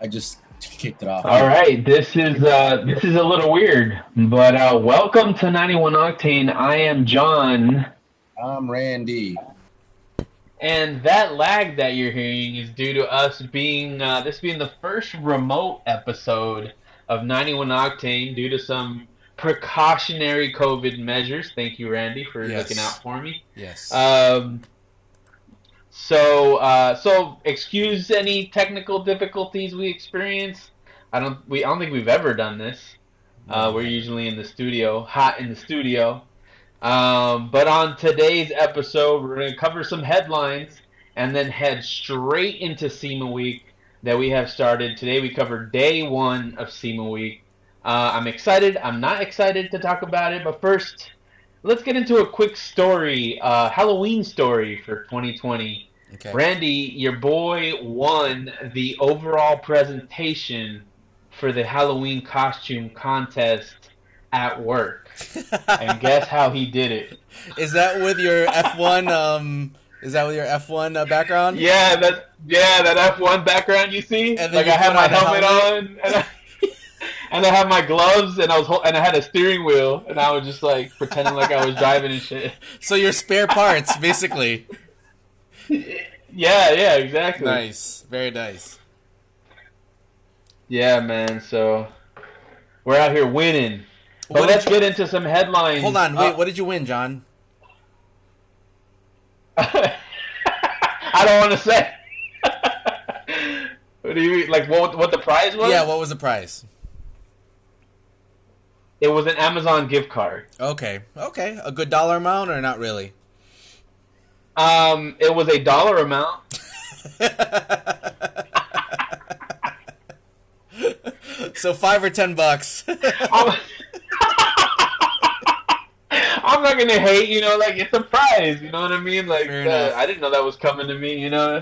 I just kicked it off. All right, this is a little weird, but welcome to 91 Octane. I am John. I'm Randy. And that lag that you're hearing is due to us being this being the first remote episode of 91 Octane due to some precautionary COVID measures. Thank you, Randy, for looking out for me. Yes. So excuse any technical difficulties we experience. I don't think we've ever done this. We're usually in the studio, hot in the studio. But on today's episode, we're going to cover some headlines and then head straight into SEMA Week that we have started. Today we covered day one of SEMA Week. I'm excited. I'm not excited to talk about it, but first, let's get into a quick story, Halloween story for 2020. Okay. Randy, your boy won the overall presentation for the Halloween costume contest at work. And guess how he did it? Is that with your F1? Is that with your F1 background? Yeah, that F1 background you see. And like I had my helmet on, and I had my gloves, and I had a steering wheel, and I was just like pretending like I was driving and shit. So your spare parts, basically. Yeah, exactly. Nice. Very nice. Yeah, man. So we're out here winning. But let's get into some headlines. Hold on. Wait, what did you win, John? I don't want to say. What do you mean? Like what the prize was? Yeah, what was the prize? It was an Amazon gift card. Okay. A good dollar amount or not really? It was a dollar amount. So $5 or $10. I'm not gonna hate, it's a prize. You know what I mean? Like I didn't know that was coming to me. But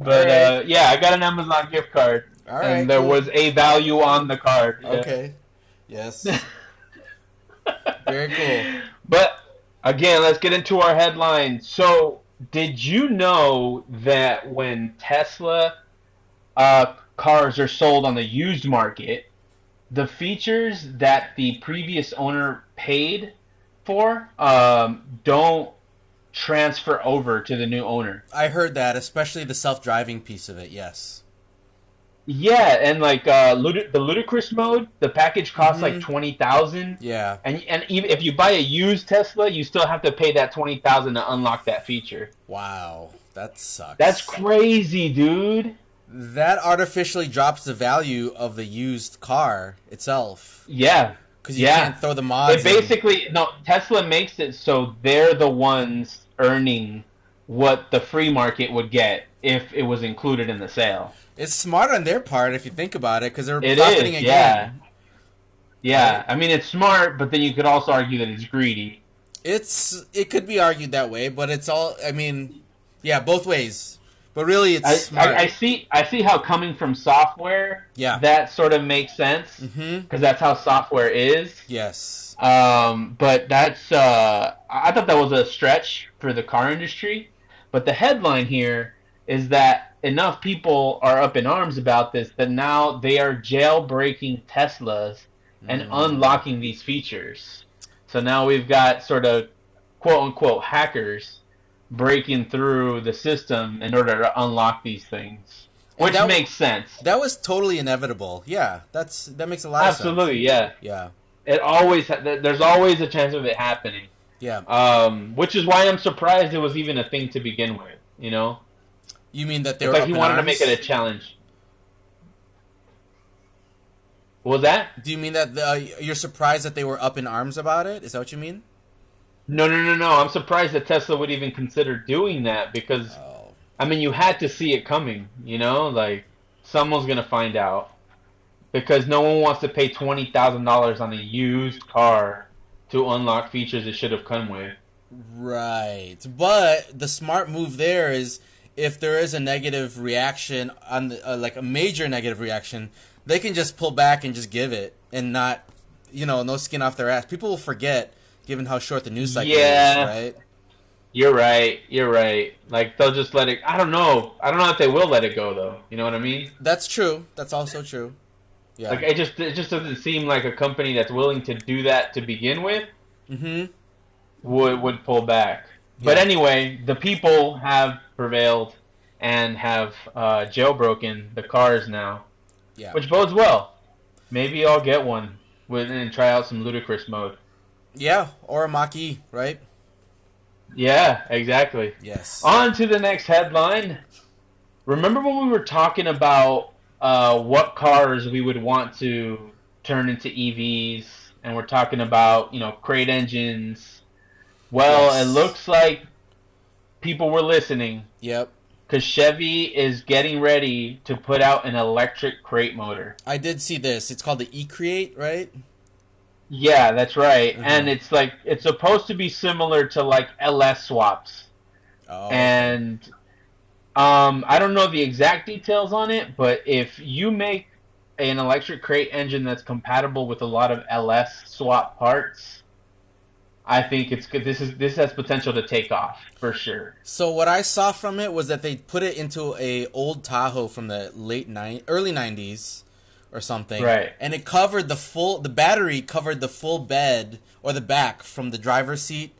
right. I got an Amazon gift card, all and right, there cool. was a value on the card. Yeah. Okay. Yes. Very cool. But again, let's get into our headlines. So, did you know that when Tesla cars are sold on the used market, the features that the previous owner paid for don't transfer over to the new owner? I heard that, especially the self-driving piece of it, yes. Yeah, and the ludicrous mode, the package costs like $20,000. Yeah, and even if you buy a used Tesla, you still have to pay that $20,000 to unlock that feature. Wow, that sucks. That's crazy, dude. That artificially drops the value of the used car itself. Yeah, because you can't throw the mods. They basically Tesla makes it so they're the ones earning what the free market would get if it was included in the sale. It's smart on their part if you think about it, because they're profiting again. Yeah. I mean, it's smart, but then you could also argue that it's greedy. It could be argued that way, but it's all. I mean, yeah, both ways. But really, it's smart. I see how coming from software, that sort of makes sense because that's how software is. Yes. But that's. I thought that was a stretch for the car industry, but the headline here is that enough people are up in arms about this that now they are jailbreaking Teslas and unlocking these features. So now we've got sort of quote-unquote hackers breaking through the system in order to unlock these things, which makes sense. That was totally inevitable. Yeah, that makes a lot of sense. Absolutely, yeah. It always there's always a chance of it happening. Yeah. Which is why I'm surprised it was even a thing to begin with, You mean that they were up in arms? It's like he wanted to make it a challenge. What was that? Do you mean that you're surprised that they were up in arms about it? Is that what you mean? No. I'm surprised that Tesla would even consider doing that because, you had to see it coming, Like, someone's going to find out because no one wants to pay $20,000 on a used car to unlock features it should have come with. Right. But the smart move there is, if there is a negative reaction on the, like a major negative reaction, they can just pull back and just give it and not, no skin off their ass. People will forget, given how short the news cycle is, right? You're right. Like, they'll just let it... I don't know if they will let it go, though. You know what I mean? That's true. That's also true. Yeah. Like, it just doesn't seem like a company that's willing to do that to begin with would pull back. Yeah. But anyway, the people have prevailed and have jailbroken the cars now. Yeah. Which bodes well. Maybe I'll get one and try out some ludicrous mode. Yeah, or a Mach-E, right? Yeah, exactly. Yes. On to the next headline. Remember when we were talking about what cars we would want to turn into EVs, and we're talking about, you know, crate engines? Well, yes. It looks like people were listening. Yep. Because Chevy is getting ready to put out an electric crate motor. I did see this. It's called the E-Crate, right? Yeah, that's right. Mm-hmm. And it's like, it's supposed to be similar to like LS swaps. Oh. And I don't know the exact details on it, but if you make an electric crate engine that's compatible with a lot of LS swap parts, I think it's good. This has potential to take off for sure. So what I saw from it was that they put it into a old Tahoe from the early 90s. Or something, right? And it covered the battery covered the full bed or the back from the driver's seat,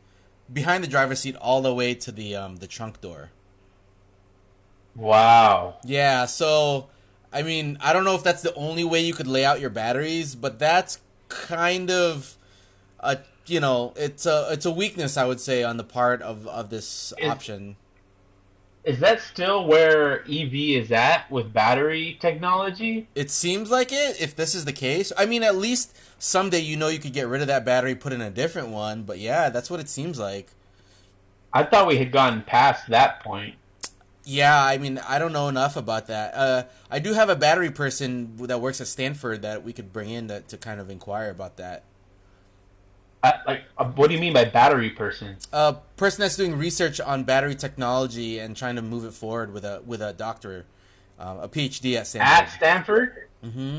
behind the driver's seat, all the way to the trunk door. Wow. Yeah. So, I mean, I don't know if that's the only way you could lay out your batteries, but that's kind of a it's a weakness, I would say, on the part of this option. Is that still where EV is at with battery technology? It seems like it, if this is the case. I mean, at least someday you could get rid of that battery, put in a different one. But yeah, that's what it seems like. I thought we had gotten past that point. Yeah, I mean, I don't know enough about that. I do have a battery person that works at Stanford that we could bring in to kind of inquire about that. What do you mean by battery person? A person that's doing research on battery technology and trying to move it forward with a doctor, a PhD at Stanford. At Stanford? Mm-hmm.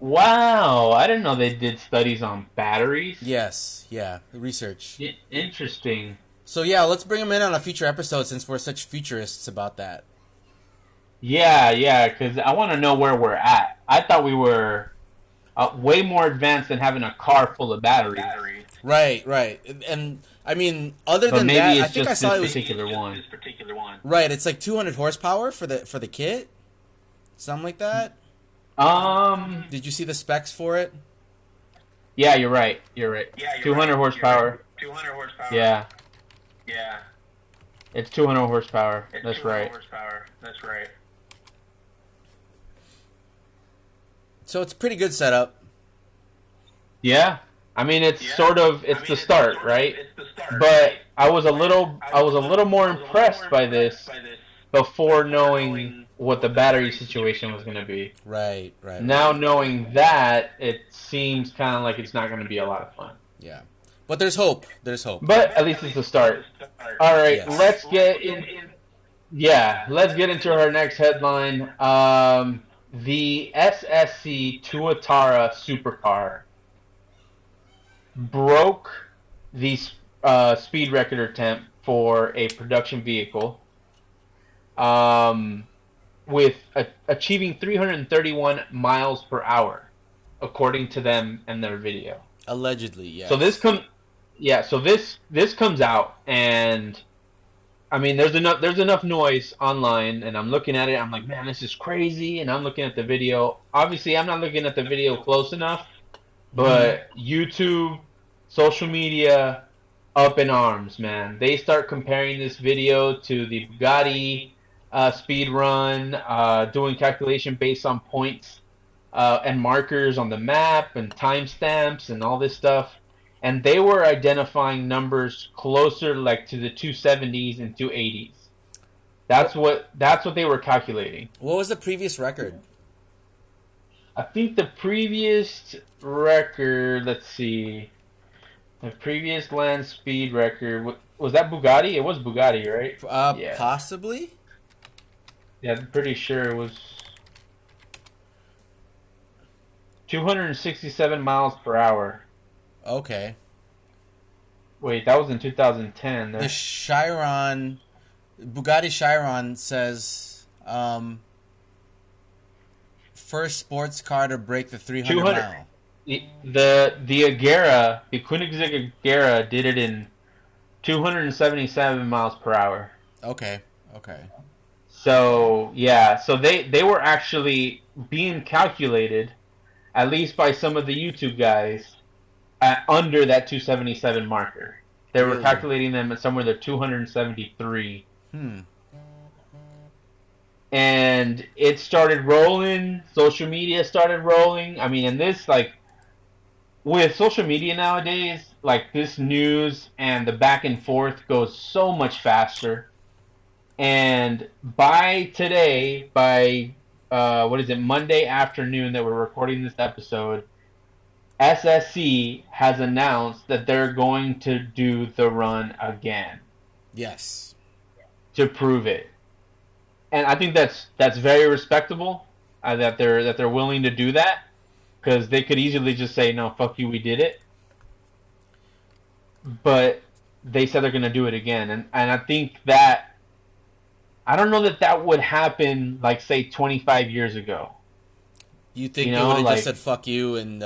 Wow, I didn't know they did studies on batteries. Yes, yeah, research. Interesting. So yeah, let's bring them in on a future episode since we're such futurists about that. Yeah, because I want to know where we're at. I thought we were... way more advanced than having a car full of batteries. Right. And I mean, other than that, I think I saw it was this particular one. Right, it's like 200 horsepower for the kit, something like that. Did you see the specs for it? Yeah, you're right. Yeah, 200 horsepower. 200 horsepower. Yeah. It's 200 horsepower. That's right. So it's a pretty good setup. Yeah. I mean, it's the start, right? It's the start. But I was a little more impressed by this before knowing what the battery situation was going to be. Right. Now knowing that, it seems kind of like it's not going to be a lot of fun. Yeah. But there's hope. But at least it's the start. All right, yes. Let's get in. Yeah, let's get into our next headline. The SSC Tuatara supercar broke the speed record attempt for a production vehicle, with achieving 331 miles per hour, according to them and their video. Allegedly, yeah. So this comes out, and I mean, there's enough noise online, and I'm looking at it. I'm like, man, this is crazy. And I'm looking at the video. Obviously, I'm not looking at the video close enough, but YouTube, social media, up in arms, man. They start comparing this video to the Bugatti speed run, doing calculation based on points and markers on the map and timestamps and all this stuff. And they were identifying numbers closer, like, to the 270s and 280s. That's what they were calculating. What was the previous record? I think the previous record, let's see. The previous land speed record, was that Bugatti? It was Bugatti, right? Yeah. Possibly? Yeah, I'm pretty sure it was 267 miles per hour. Okay. Wait, that was in 2010. The Chiron, Bugatti Chiron says, first sports car to break the 300 mile. The Agera, the Koenigsegg Agera did it in 277 miles per hour. Okay. So, yeah, so they were actually being calculated, at least by some of the YouTube guys, under that 277 marker. They were calculating them at somewhere to 273. And it started rolling. Social media started rolling. I mean, and this, like, with social media nowadays, like, this news and the back and forth goes so much faster. And by today, by, Monday afternoon that we're recording this episode, SSC has announced that they're going to do the run again. Yes. To prove it. And I think that's very respectable, that they're willing to do that, because they could easily just say, no, fuck you, we did it. But they said they're going to do it again. And I think that, I don't know that would happen, like, say, 25 years ago. You think they would have just said, fuck you, and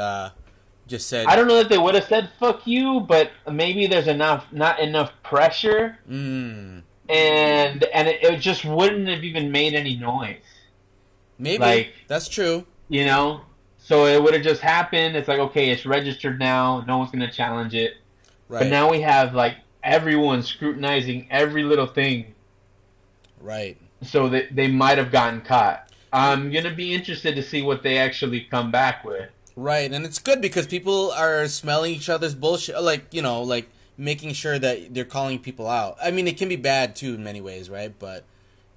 just said... I don't know that they would have said, fuck you, but maybe there's not enough pressure. And it just wouldn't have even made any noise. Maybe. Like, that's true. So it would have just happened. It's like, okay, it's registered now. No one's going to challenge it. Right. But now we have, like, everyone scrutinizing every little thing. Right. So that they might have gotten caught. I'm going to be interested to see what they actually come back with. Right. And it's good because people are smelling each other's bullshit. Like, making sure that they're calling people out. I mean, it can be bad, too, in many ways, right? But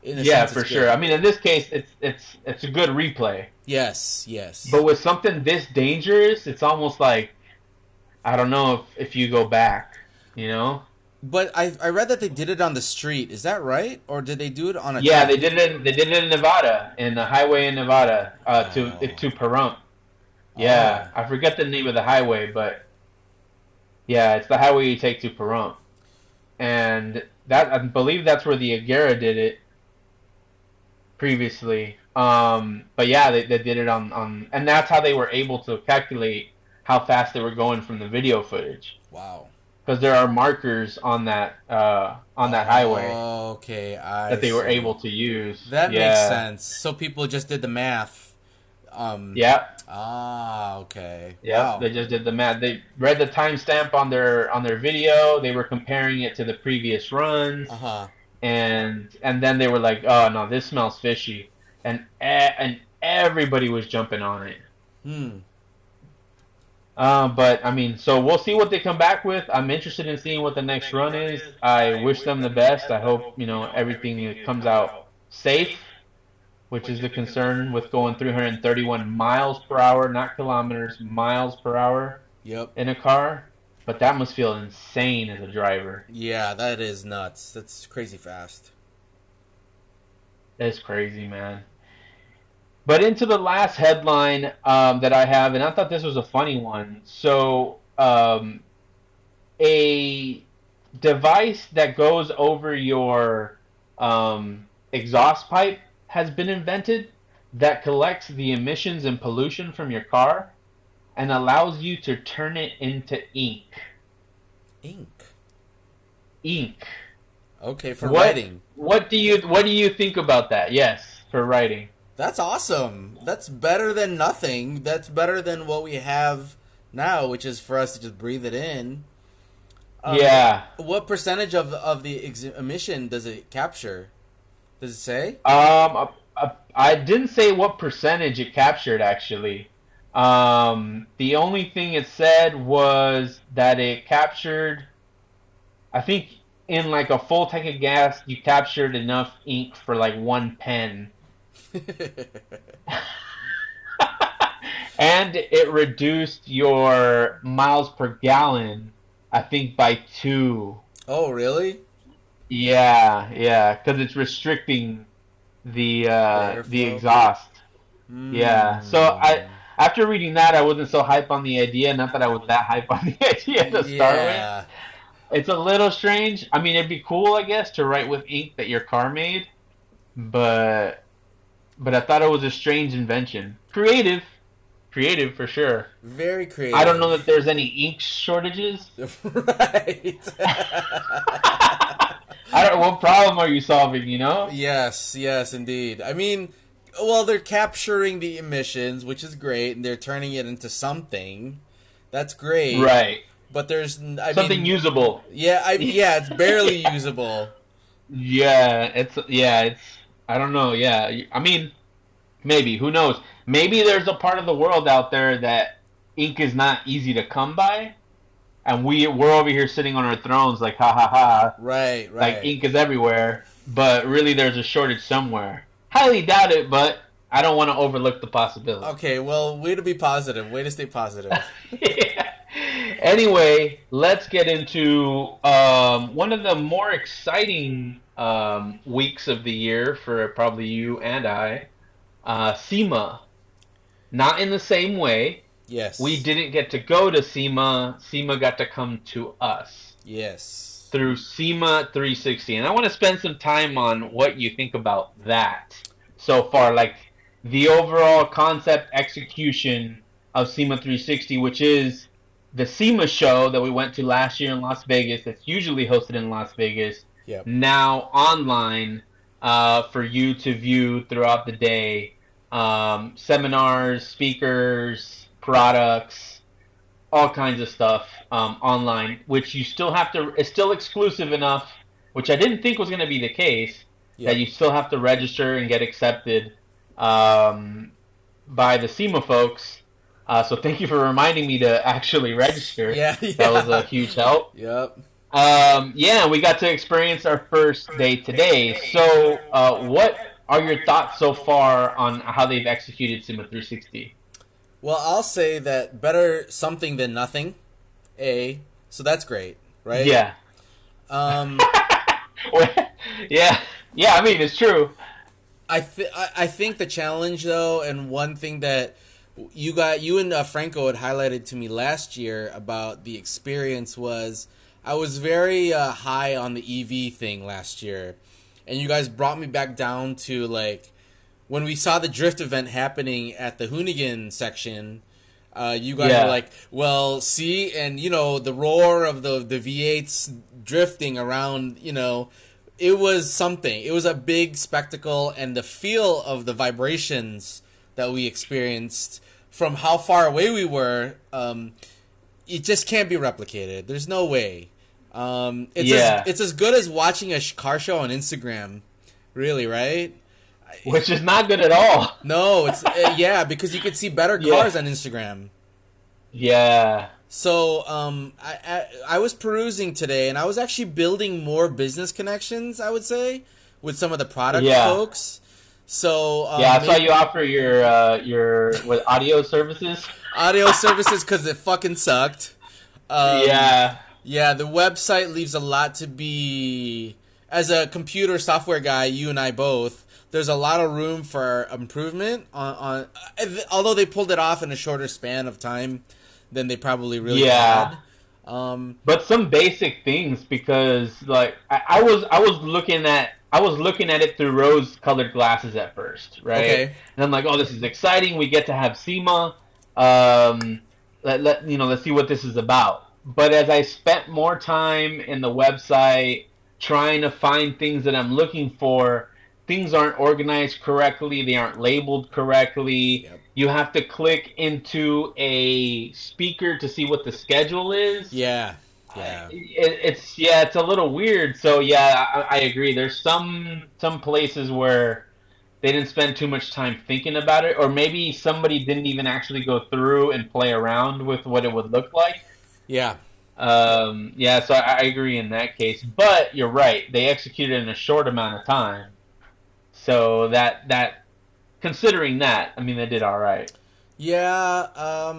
in a sense, for sure. I mean, in this case, it's a good replay. Yes. But with something this dangerous, it's almost like, I don't know if you go back, But I read that they did it on the street. Is that right, or did they do it on a? Yeah, track? They did it in Nevada, in the highway in Nevada, to Pahrump. Yeah, I forget the name of the highway, but yeah, it's the highway you take to Pahrump, and that I believe that's where the Agera did it previously. But yeah, they did it on, and that's how they were able to calculate how fast they were going from the video footage. Wow. Because there are markers on that highway. Okay, that they were able to use. That makes sense. So people just did the math. Okay. Yeah, wow. They just did the math. They read the timestamp on their video. They were comparing it to the previous runs. And then they were like, "Oh no, this smells fishy," and everybody was jumping on it. But, I mean, so we'll see what they come back with. I'm interested in seeing what the next run is. I wish them the best. I hope, everything comes out safe, which is the concern with going 331 miles per hour, not kilometers, miles per hour in a car. But that must feel insane as a driver. Yeah, that is nuts. That's crazy fast. That's crazy, man. But into the last headline that I have, and I thought this was a funny one. So, a device that goes over your exhaust pipe has been invented that collects the emissions and pollution from your car and allows you to turn it into ink. Ink. Okay, for writing. What do you think about that? Yes, for writing. That's awesome. That's better than nothing. That's better than what we have now, which is for us to just breathe it in. Yeah. What percentage of the emission does it capture? Does it say? I didn't say what percentage it captured, actually. The only thing it said was that it captured, I think, in like a full tank of gas, you captured enough ink for like one pen. And it reduced your miles per gallon, I think, by 2. Oh, really? Yeah, because it's restricting the exhaust. Yeah, so after reading that, I wasn't so hype on the idea. Not that I was that hype on the idea to start with. It's a little strange. I mean, it'd be cool, I guess, to write with ink that your car made, but I thought it was a strange invention. Creative. Creative, for sure. Very creative. I don't know that there's any ink shortages. Right. I don't. What problem are you solving, you know? Yes, yes, indeed. I mean, well, they're capturing the emissions, which is great, and they're turning it into something. That's great. Right. But there's... Something usable. Yeah, yeah, it's barely yeah. usable. Yeah, it's... I don't know, yeah. I mean, maybe. Who knows? Maybe there's a part of the world out there that ink is not easy to come by, and we're over here sitting on our thrones like, ha, ha, ha. Right, right. Like, ink is everywhere, but really there's a shortage somewhere. Highly doubt it, but I don't want to overlook the possibility. Okay, well, way to be positive. Way to stay positive. Yeah. Anyway, let's get into one of the more exciting weeks of the year for probably you and I, SEMA. Not in the same way. Yes. We didn't get to go to SEMA. SEMA got to come to us. Yes. Through SEMA 360. And I want to spend some time on what you think about that so far, like the overall concept execution of SEMA 360, which is the SEMA show that we went to last year in Las Vegas, that's usually hosted in Las Vegas, yep. Now online for you to view throughout the day. Seminars, speakers, products, all kinds of stuff online, which you still have to, it's still exclusive enough, which I didn't think was going to be the case, yep. That you still have to register and get accepted by the SEMA folks. So thank you for reminding me to actually register. Yeah. That was a huge help. Yep. Yeah, we got to experience our first day today. So what are your thoughts so far on how they've executed SEMA 360? Well, I'll say that better something than nothing, A. So that's great, right? Yeah. Yeah. Yeah, I mean, it's true. I think the challenge, though, and one thing that you and Franco had highlighted to me last year about the experience was I was very high on the EV thing last year, and you guys brought me back down to like when we saw the drift event happening at the Hoonigan section. You guys yeah. were like, well, see, and you know the roar of the V8s drifting around, you know. It was something. It was a big spectacle, and the feel of the vibrations that we experienced from how far away we were, it just can't be replicated. There's no way. It's as good as watching a car show on Instagram, really, right? Which is not good at all. No, it's because you could see better cars on Instagram. Yeah. So I was perusing today, and I was actually building more business connections, I would say, with some of the product folks. So I saw you offer your audio services. Audio services, because it fucking sucked. Yeah, the website leaves a lot to be. As a computer software guy, you and I both, there's a lot of room for improvement. Although they pulled it off in a shorter span of time than they probably really had. But some basic things, because like I was looking at it through rose-colored glasses at first, right? Okay. And I'm like, oh, this is exciting. We get to have SEMA. Let's see what this is about. But as I spent more time in the website trying to find things that I'm looking for, things aren't organized correctly. They aren't labeled correctly. Yep. You have to click into a speaker to see what the schedule is. Yeah. Yeah. It's a little weird. So yeah, I agree. There's some places where they didn't spend too much time thinking about it, or maybe somebody didn't even actually go through and play around with what it would look like. Yeah. So I agree in that case. But you're right. They executed in a short amount of time. So that considering that, I mean, they did all right. Yeah.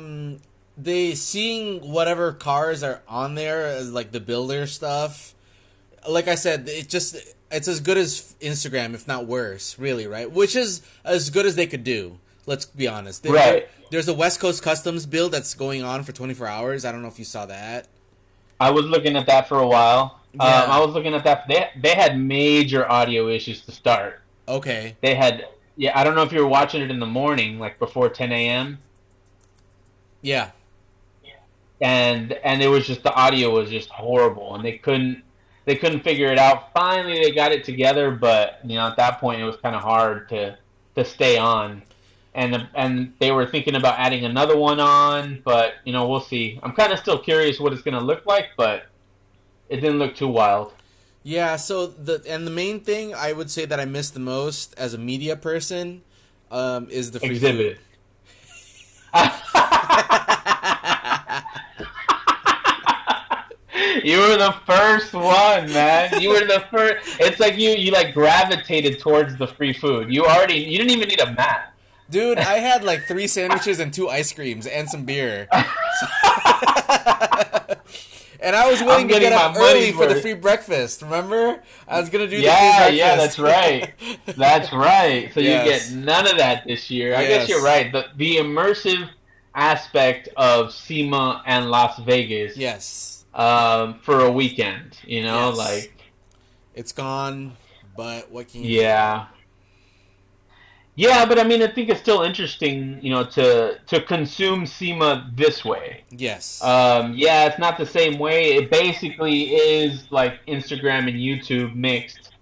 They seeing whatever cars are on there as like the builder stuff. Like I said, it's as good as Instagram, if not worse, really, right? Which is as good as they could do. Let's be honest. There's a West Coast Customs build that's going on for 24 hours. I don't know if you saw that. I was looking at that for a while. Yeah. I was looking at that. They had major audio issues to start. Okay. They had, yeah, I don't know if you were watching it in the morning, like before 10 a.m. Yeah. And it was just, the audio was just horrible, and they couldn't figure it out. Finally, they got it together, but you know, at that point, it was kind of hard to stay on. And they were thinking about adding another one on, but you know, we'll see. I'm kind of still curious what it's going to look like, but it didn't look too wild. Yeah. So the main thing I would say that I miss the most as a media person is the free exhibit. Food. You were the first one, man. You were the first. It's like you like gravitated towards the free food. You didn't even need a map. Dude, I had like 3 sandwiches and 2 ice creams and some beer. And I was willing to get up early for the free breakfast, remember? I was going to do the free breakfast. Yeah, that's right. That's right. So yes. You get none of that this year. I guess you're right. The immersive aspect of SEMA and Las Vegas. Yes. For a weekend, you know, like it's gone, but what can you do? Yeah, but I mean, I think it's still interesting, you know, to consume SEMA this way. Yes. Yeah, it's not the same way. It basically is like Instagram and YouTube mixed.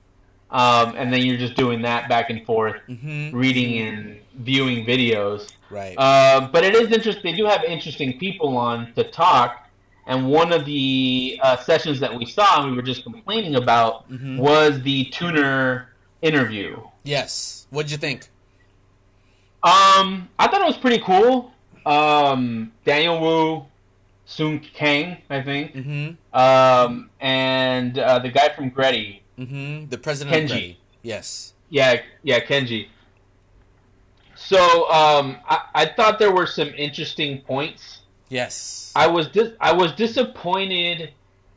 And then you're just doing that back and forth, reading and viewing videos. Right. But it is interesting. They do have interesting people on to talk. And one of the sessions that we saw and we were just complaining about was the tuner interview. Yes. What'd you think? I thought it was pretty cool. Daniel Wu, Sung Kang, I think. Mm-hmm. And the guy from Greddy. Mm-hmm. The president Kenji. Of Greddy. Yes. Yeah, Kenji. So I thought there were some interesting points. Yes. I was disappointed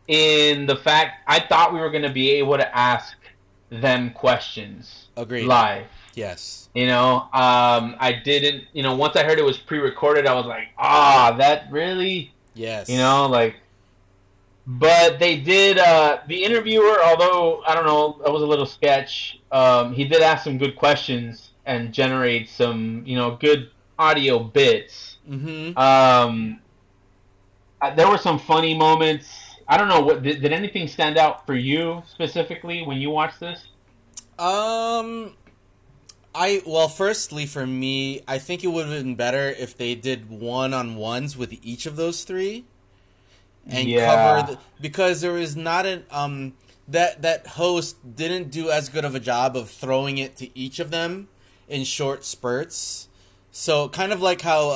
in the fact I thought we were going to be able to ask them questions. Agreed. Live. Yes. You know, I didn't, you know, once I heard it was pre-recorded, I was like, that really? Yes. You know, like, but they did, the interviewer, although, I don't know, that was a little sketch, he did ask some good questions and generate some, you know, good audio bits. Mm-hmm. There were some funny moments. I don't know what did anything stand out for you specifically when you watched this? Firstly, for me, I think it would have been better if they did one-on-ones with each of those three, and cover because there is not an that host didn't do as good of a job of throwing it to each of them in short spurts. So kind of like how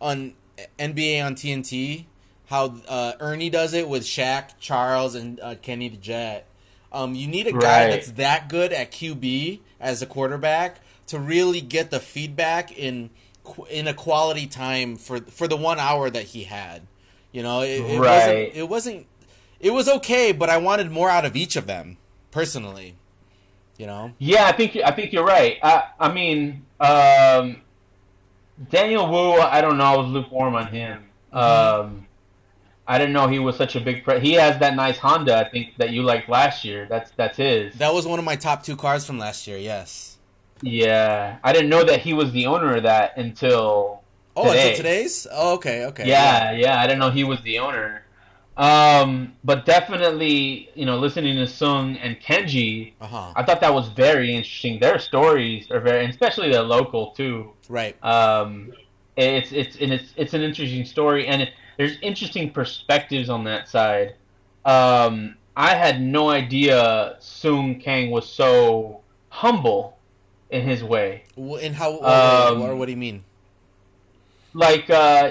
on NBA on TNT, how Ernie does it with Shaq, Charles, and Kenny the Jet. You need a guy that's that good at QB as a quarterback to really get the feedback in a quality time for the 1 hour that he had. You know, it was okay, but I wanted more out of each of them personally. You know? Yeah, I think you're right. I mean, Daniel Wu, I don't know. I was lukewarm on him. I didn't know he was such a big. He has that nice Honda, I think, that you liked last year. That's his. That was one of my top 2 cars from last year. Yes. Yeah, I didn't know that he was the owner of that until. Until today's? Oh, okay. Yeah. I didn't know he was the owner. But definitely, you know, listening to Sung and Kenji, I thought that was very interesting. Their stories are very, especially the local too. Right. It's an interesting story, and there's interesting perspectives on that side. I had no idea Sung Kang was so humble in his way. In how? Or what do you mean? Like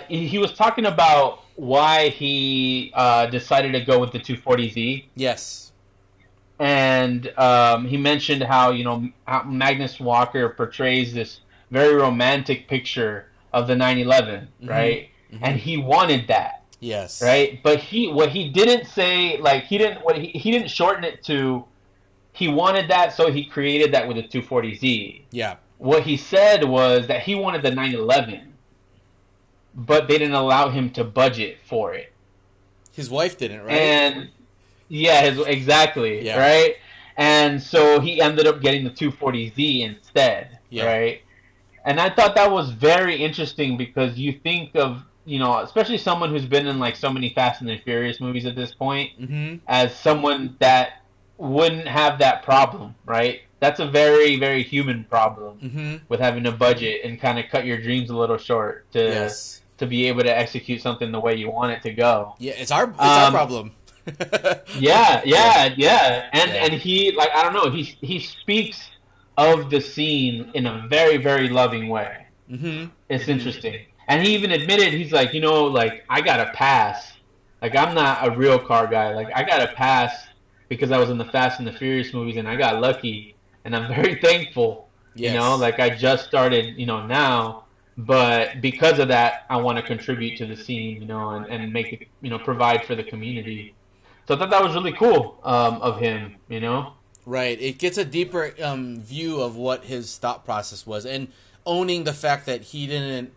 he was talking about. Why he decided to go with the 240Z. Yes. And he mentioned how, you know, how Magnus Walker portrays this very romantic picture of the 911, right? Mm-hmm. And he wanted that. Yes. Right? But he didn't shorten it to he wanted that, so he created that with the 240Z. Yeah. What he said was that he wanted the 911. But they didn't allow him to budget for it. His wife didn't, right? And yeah, exactly, yeah. Right? And so he ended up getting the 240Z instead, yeah. Right? And I thought that was very interesting because you think of, you know, especially someone who's been in like so many Fast and the Furious movies at this point, mm-hmm. as someone that wouldn't have that problem, right? That's a very, very human problem mm-hmm. with having a budget and kind of cut your dreams a little short to yes. to be able to execute something the way you want it to go. Yeah, it's our problem. yeah. And he, like, I don't know, he speaks of the scene in a very, very loving way. Mm-hmm. It's interesting. And he even admitted, he's like, you know, like, I got to pass. Like, I'm not a real car guy. Like, I got to pass because I was in the Fast and the Furious movies and I got lucky. And I'm very thankful, yes. you know, like I just started, you know, now. But because of that, I want to contribute to the scene, you know, and make it, you know, provide for the community. So I thought that was really cool of him, you know. Right. It gets a deeper view of what his thought process was. And owning the fact that he didn't,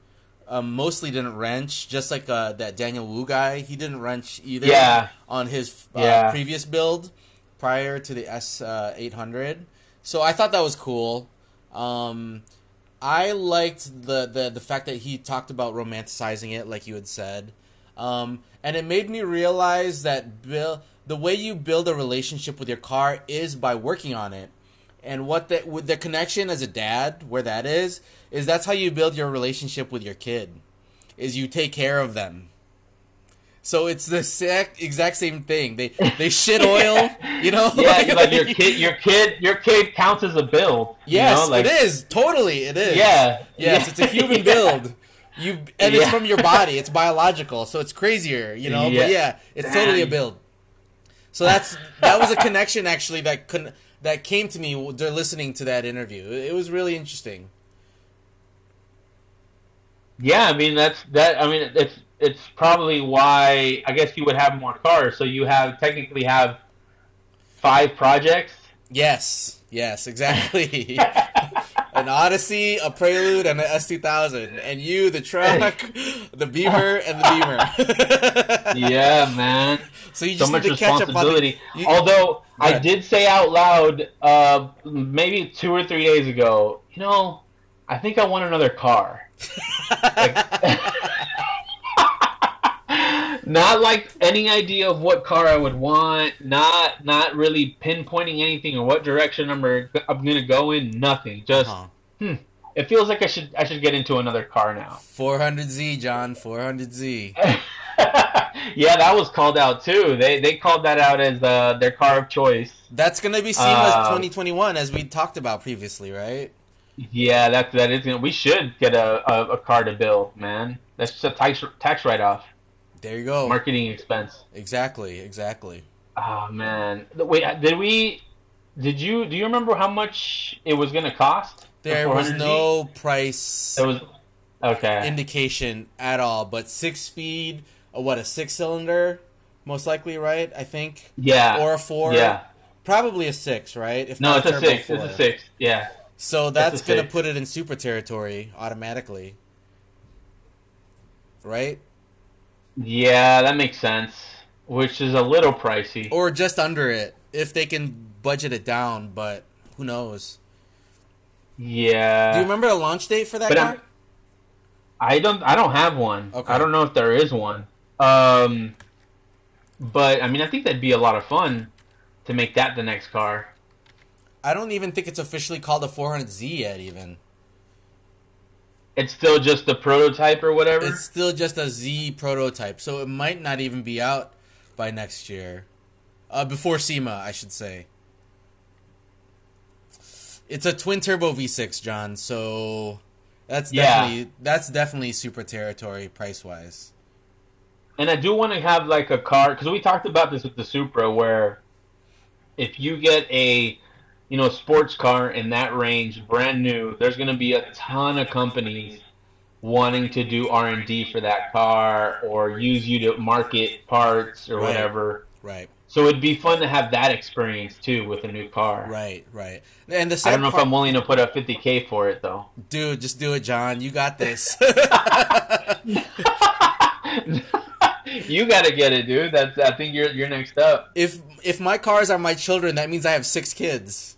mostly didn't wrench, just like that Daniel Wu guy. He didn't wrench either yeah. on his previous build prior to the S800. So I thought that was cool. I liked the fact that he talked about romanticizing it, like you had said. And it made me realize that the way you build a relationship with your car is by working on it. And what with the connection as a dad, where that is that's how you build your relationship with your kid, is you take care of them. So it's the exact same thing. They shit oil, you know. Yeah, like your kid counts as a build. Yes, you know? Like, it is totally. It is. Yeah. Yes, yeah. It's a human build. You and it's from your body. It's biological, so it's crazier, you know. Yeah. But yeah, it's totally a build. So that was a connection actually that came to me. They're listening to that interview. It was really interesting. Yeah, I mean that. I mean it's probably why I guess you would have more cars. So you technically have 5 projects. Yes, exactly. An Odyssey, a Prelude, and an S2000, and you, the truck, the Beamer, and the Beamer. Yeah, man. So you just need to catch up on it. Although I did say out loud, maybe 2 or 3 days ago, you know, I think I want another car. Not like any idea of what car I would want, not really pinpointing anything or what direction I'm going to go in, nothing. Just, it feels like I should get into another car now. 400Z, John, 400Z. Yeah, that was called out too. They called that out as their car of choice. That's going to be seen as 2021 as we talked about previously, right? Yeah, that is going to – we should get a car to build, man. That's just a tax write-off. There you go. Marketing expense. Exactly. Oh man, wait. Do you remember how much it was going to cost? There was no price. There was indication at all. But 6-speed, a 6-cylinder, most likely, right? I think. Yeah. Or a 4. Yeah. Probably a 6, right? If no, it's a 6. Four. It's a 6. Yeah. So that's going to put it in super territory automatically, right? Yeah, that makes sense, which is a little pricey. Or just under it, if they can budget it down, but who knows. Yeah. Do you remember a launch date for that car? I don't have one. Okay. I don't know if there is one. But, I mean, I think that'd be a lot of fun to make that the next car. I don't even think it's officially called a 400Z yet, even. It's still just the prototype or whatever? It's still just a Z prototype, so it might not even be out by next year. Before SEMA, I should say. It's a twin-turbo V6, John, so that's definitely super territory price-wise. And I do want to have, like, a car, because we talked about this with the Supra, where if you get a... you know, sports car in that range, brand new, there's going to be a ton of companies wanting to do R&D for that car or use you to market parts or whatever. Right. So it'd be fun to have that experience, too, with a new car. Right. And the I don't know if I'm willing to put up $50,000 for it, though. Dude, just do it, John. You got this. You gotta get it, dude. That's, I think you're next up. If my cars are my children, that means I have 6 kids.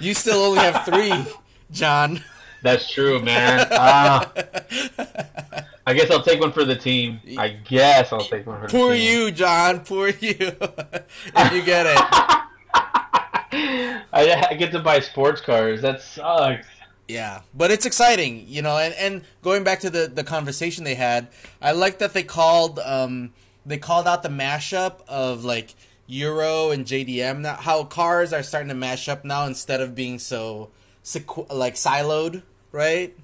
You still only have 3, John. That's true, man. I guess I'll take one for the team. Poor you, John. Poor you. If you get it. I get to buy sports cars. That sucks. Yeah, but it's exciting, you know. And going back to the conversation they had, I like that they called out the mashup of like Euro and JDM. Now, how cars are starting to mash up now instead of being so siloed, right?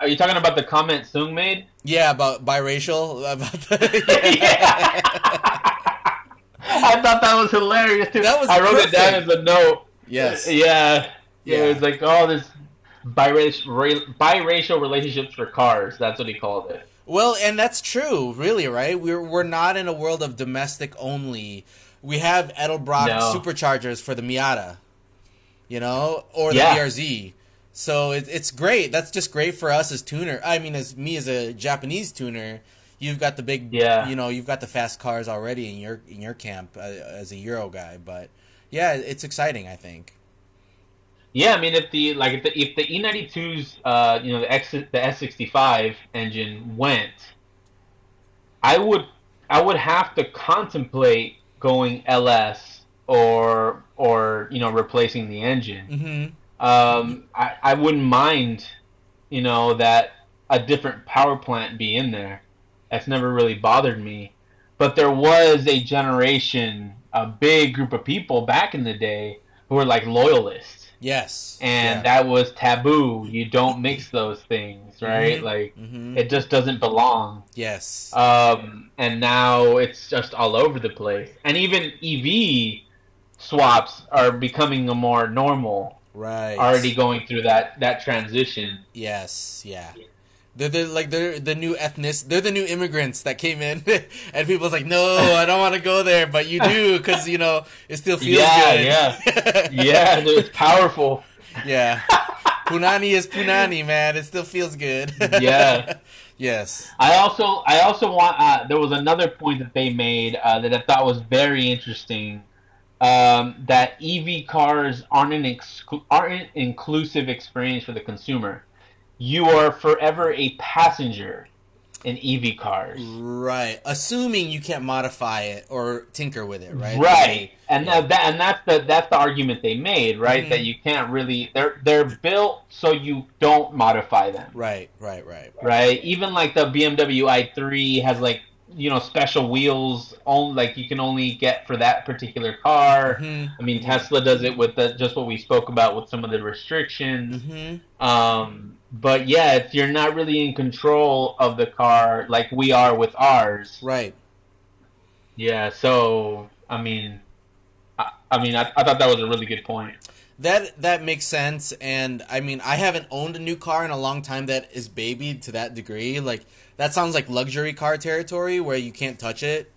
Are you talking about the comment Sung made? Yeah, about biracial. Yeah. I thought that was hilarious, too. I wrote it down as a note. Yes. Yeah. It was like, this biracial relationships for cars. That's what he called it. Well, and that's true, really, right? We're not in a world of domestic only. We have Edelbrock superchargers for the Miata, you know, or the BRZ. So it's great. That's just great for us as tuner. I mean, as me as a Japanese tuner, you've got the big, you've got the fast cars already in your camp as a Euro guy. But yeah, it's exciting, I think. Yeah, I mean, if the E92's the S65 engine went, I would have to contemplate going LS or replacing the engine. Mm-hmm. I wouldn't mind, that a different power plant be in there. That's never really bothered me. But there was a generation, a big group of people back in the day who were like loyalists. Yes. And that was taboo. You don't mix those things, right? Mm-hmm. Like, it just doesn't belong. Yes. And now it's just all over the place. And even EV swaps are becoming a more normal. Right. Already going through that transition. Yes, yeah. They're the new ethnic. They're the new immigrants that came in, and people's like, no, I don't want to go there, but you do because it still feels good. Yeah, dude, it's powerful. Yeah, Punani is Punani, man. It still feels good. Yeah. Yes. I also want. There was another point that they made that I thought was very interesting. That EV cars aren't aren't an inclusive experience for the consumer. You are forever a passenger in EV cars. Right. Assuming you can't modify it or tinker with it, right? Right. And that's the argument they made, right? Mm-hmm. That you can't really they're built so you don't modify them. Right. Even like the BMW i3 has like special wheels only, like you can only get for that particular car. Mm-hmm. I mean, Tesla does it with just what we spoke about with some of the restrictions. Mm-hmm. But yeah, if you're not really in control of the car, like we are with ours, right? Yeah. So I thought that was a really good point. That makes sense, and I mean, I haven't owned a new car in a long time that is babied to that degree. Like, that sounds like luxury car territory where you can't touch it.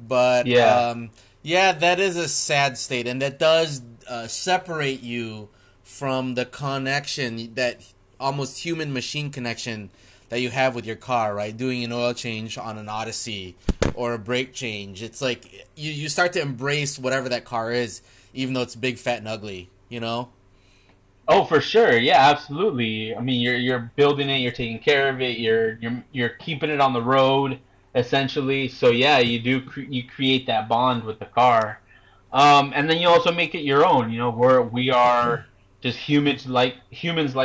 But that is a sad state, and that does separate you from the connection, that almost human machine connection that you have with your car, right? Doing an oil change on an Odyssey or a brake change, it's like you start to embrace whatever that car is, even though it's big, fat, and ugly. Oh, for sure. Yeah, absolutely. I mean, you're building it, you're taking care of it, you're keeping it on the road, essentially. So yeah, you create that bond with the car, and then you also make it your own. We are just humans like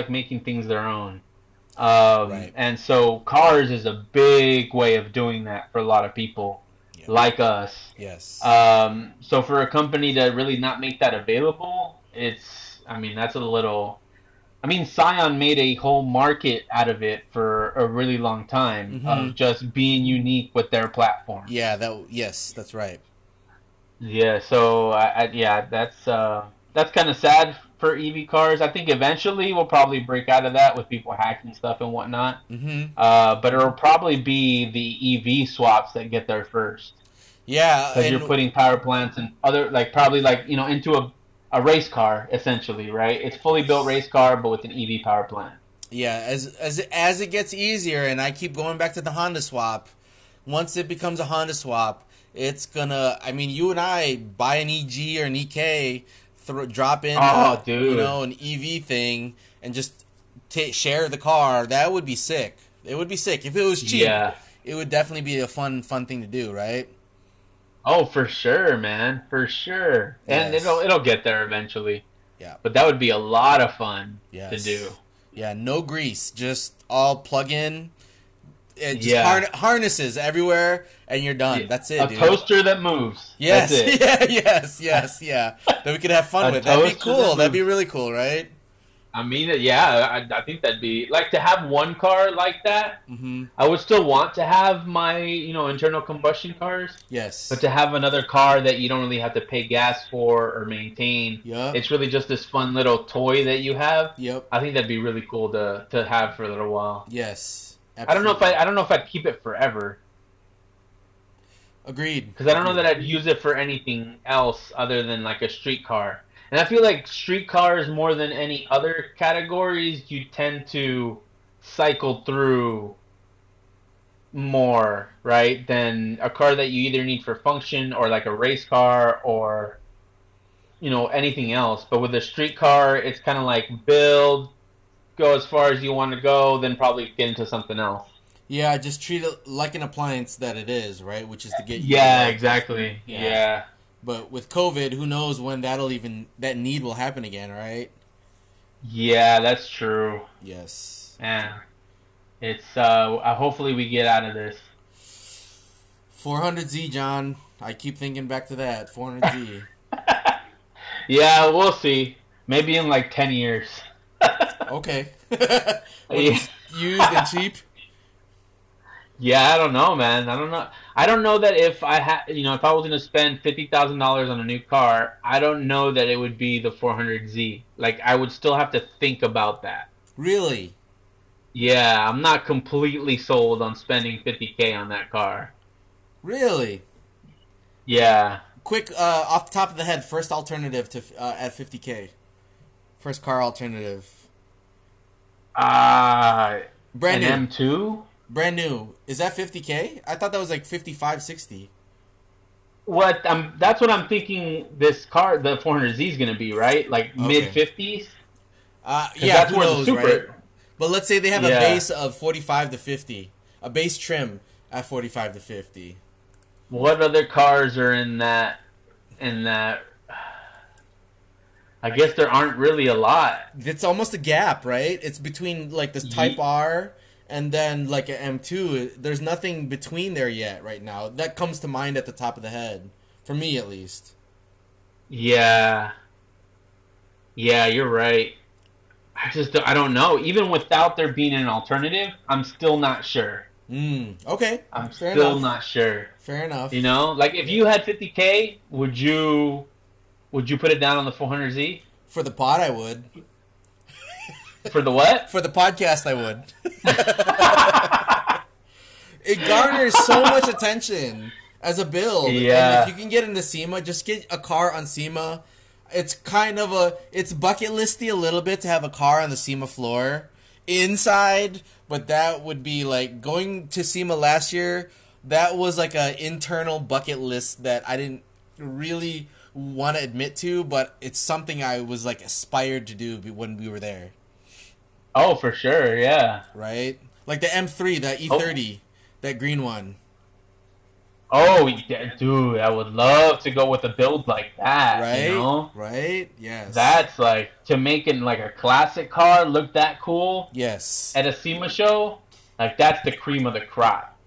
making things their own, right. And so cars is a big way of doing that for a lot of people. Like us. Yes. So for a company to really not make that available, that's a little... I mean, Scion made a whole market out of it for a really long time, of just being unique with their platform. Yeah, yes, that's right. Yeah, so, that's kind of sad for EV cars. I think eventually we'll probably break out of that with people hacking stuff and whatnot. Mm-hmm. But it'll probably be the EV swaps that get there first. Yeah, because you're putting power plants and other into a race car, essentially, right? It's fully built race car, but with an EV power plant. Yeah, as it gets easier, and I keep going back to the Honda swap. once it becomes a Honda swap, it's gonna, I mean, you and I buy an EG or an EK, drop in you know, an EV thing and just share the car. That would be sick. It would be sick. If it was cheap, it would definitely be a fun thing to do, right? Oh, for sure, man. For sure. Yes. And it'll get there eventually. Yeah. But that would be a lot of fun to do. Yeah, no grease. Just all plug in. And just harnesses everywhere, and you're done. Yeah. That's it, dude. A toaster that moves. Yes. That's it. Yeah. That we could have fun with. That'd be cool. That'd be really cool, right? I mean, yeah, I think that'd be... Like, to have one car like that, I would still want to have my, you know, internal combustion cars. Yes. But to have another car that you don't really have to pay gas for or maintain, it's really just this fun little toy that you have. Yep. I think that'd be really cool to have for a little while. Yes. Absolutely. I don't know if I'd keep it forever. Agreed. Because I don't know that I'd use it for anything else other than, like, a street car. And I feel like street cars, more than any other categories, you tend to cycle through more, right, than a car that you either need for function or like a race car or, you know, anything else. But with a street car, it's kind of like build, go as far as you want to go, then probably get into something else. Yeah, just treat it like an appliance that it is, right, which is to get you. Yeah, exactly. Yeah. But with COVID, who knows when that need will happen again, right? Yeah, that's true. Yes. Yeah. It's hopefully we get out of this. 400Z, John. I keep thinking back to that. 400Z. Yeah, we'll see. Maybe in like 10 years. Okay. Used and cheap. Yeah, I don't know, man. I don't know that if I had, you know, if I was going to spend $50,000 on a new car, I don't know that it would be the 400Z. Like, I would still have to think about that. Really? Yeah, I'm not completely sold on spending $50,000 on that car. Really? Yeah. Quick, off the top of the head, first alternative to at $50,000. First car alternative. Brand an new. M2? Brand new. Is that $50,000? I thought that was like $55,000, $60,000. That's what I'm thinking this car, the 400Z, is going to be, right? Like mid-50s? Yeah, who knows, right? But let's say they have a base of 45 to 50. A base trim at 45 to 50. What other cars are in that? I guess there aren't really a lot. It's almost a gap, right? It's between like this Type R... and then, like, an M2, there's nothing between there yet right now. That comes to mind at the top of the head. For me, at least. Yeah. Yeah, you're right. I don't know. Even without there being an alternative, I'm still not sure. Okay. I'm Fair still enough. Not sure. Fair enough. You know? Like, if you had $50,000, would you put it down on the 400Z? For the pod, I would. For the what? For the podcast, I would. It garners so much attention as a build. Yeah. And if you can get into SEMA, just get a car on SEMA. It's kind of it's bucket listy a little bit to have a car on the SEMA floor inside, but that would be like going to SEMA last year. That was like an internal bucket list that I didn't really want to admit to, but it's something I was like aspired to do when we were there. Oh, for sure, yeah. Right? Like the M3, that E30, that green one. Oh, dude, I would love to go with a build like that, right? You know? Right? Yes. That's like, to make it like a classic car look that cool. Yes. At a SEMA show, like that's the cream of the crop.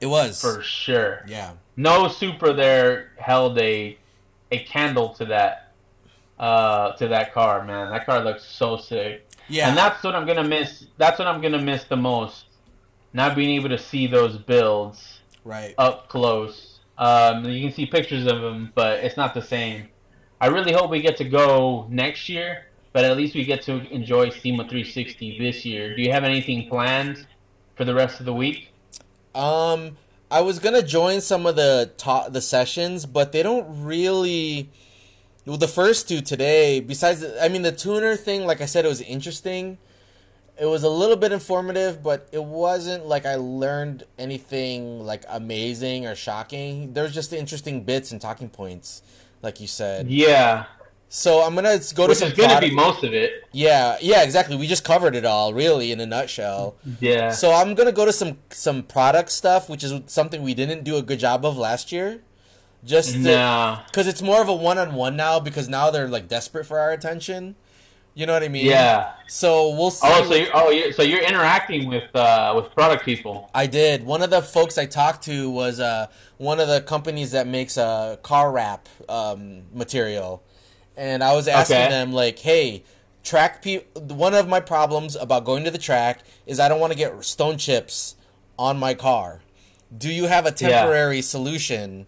It was. For sure. Yeah. No Supra there held a candle to that car, man. That car looks so sick. Yeah. And that's what I'm going to miss. That's what I'm going to miss the most. Not being able to see those builds up close. You can see pictures of them, but it's not the same. I really hope we get to go next year, but at least we get to enjoy SEMA 360 this year. Do you have anything planned for the rest of the week? I was going to join some of the sessions, but they don't really... Well, the first two today, besides, I mean, the tuner thing, like I said, it was interesting. It was a little bit informative, but it wasn't like I learned anything like amazing or shocking. There's just interesting bits and talking points, like you said. Yeah. So I'm gonna go to some. Which is gonna be most of it. Yeah, yeah, exactly. We just covered it all, really, in a nutshell. Yeah. So I'm gonna go to some product stuff, which is something we didn't do a good job of last year. Just because it's more of a one-on-one now, because now they're like desperate for our attention. You know what I mean? Yeah. So we'll see. Oh, so you're interacting with product people. I did. One of the folks I talked to was one of the companies that makes car wrap material. And I was asking them, like, hey, one of my problems about going to the track is I don't want to get stone chips on my car. Do you have a temporary solution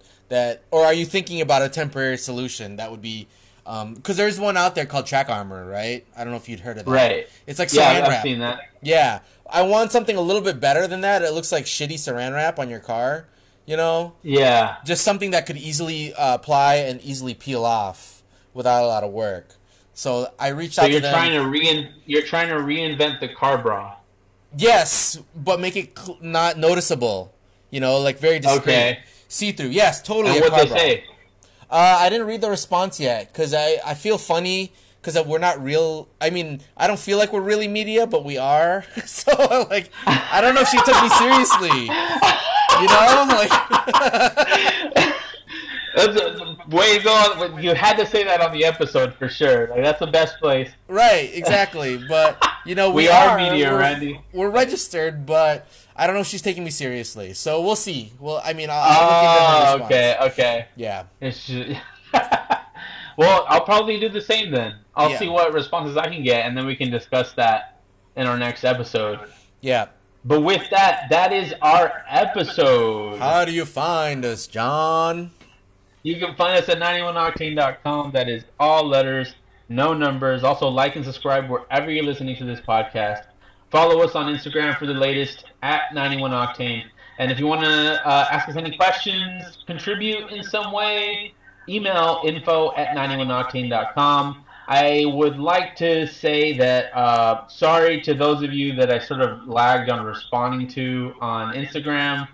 or are you thinking about a temporary solution that would be – because there's one out there called Track Armor, right? I don't know if you'd heard of that. Right. It's like saran wrap. Yeah, I've seen that. Yeah. I want something a little bit better than that. It looks like shitty saran wrap on your car, you know? Yeah. Just something that could easily apply and easily peel off. Without a lot of work, so I reached out to them. You're trying to reinvent the car bra. Yes, but make it not noticeable. You know, like very discreet, see through. Yes, totally. And what did they say? I didn't read the response yet because I feel funny because we're not real. I mean, I don't feel like we're really media, but we are. So like, I don't know if she took me seriously. You know, like. Way to go. You had to say that on the episode for sure. Like, that's the best place. Right, exactly. But, you know, we are media, Randy. We're registered, but I don't know if she's taking me seriously. So we'll see. Well, I mean, I'll look into her response. Okay. Yeah. Well, I'll probably do the same then. I'll see what responses I can get, and then we can discuss that in our next episode. Yeah. But with that, that is our episode. How do you find us, John? You can find us at 91octane.com. That is all letters, no numbers. Also, like and subscribe wherever you're listening to this podcast. Follow us on Instagram for the latest at 91octane. And if you want to ask us any questions, contribute in some way, email info@91octane.com. I would like to say that sorry to those of you that I sort of lagged on responding to on Instagram.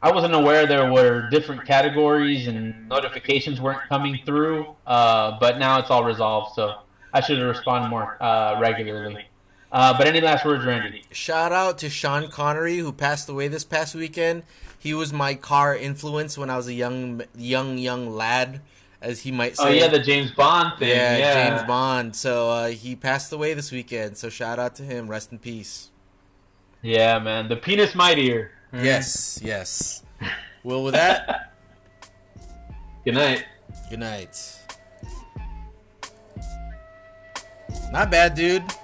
I wasn't aware there were different categories and notifications weren't coming through, but now it's all resolved, so I should respond more regularly. But any last words, Randy? Shout out to Sean Connery, who passed away this past weekend. He was my car influence when I was a young lad, as he might say. Oh, yeah, the James Bond thing. Yeah. James Bond. So he passed away this weekend, so shout out to him. Rest in peace. Yeah, man. The penis mightier. Mm-hmm. Yes. Well, with that, good night. Good night. Not bad, dude.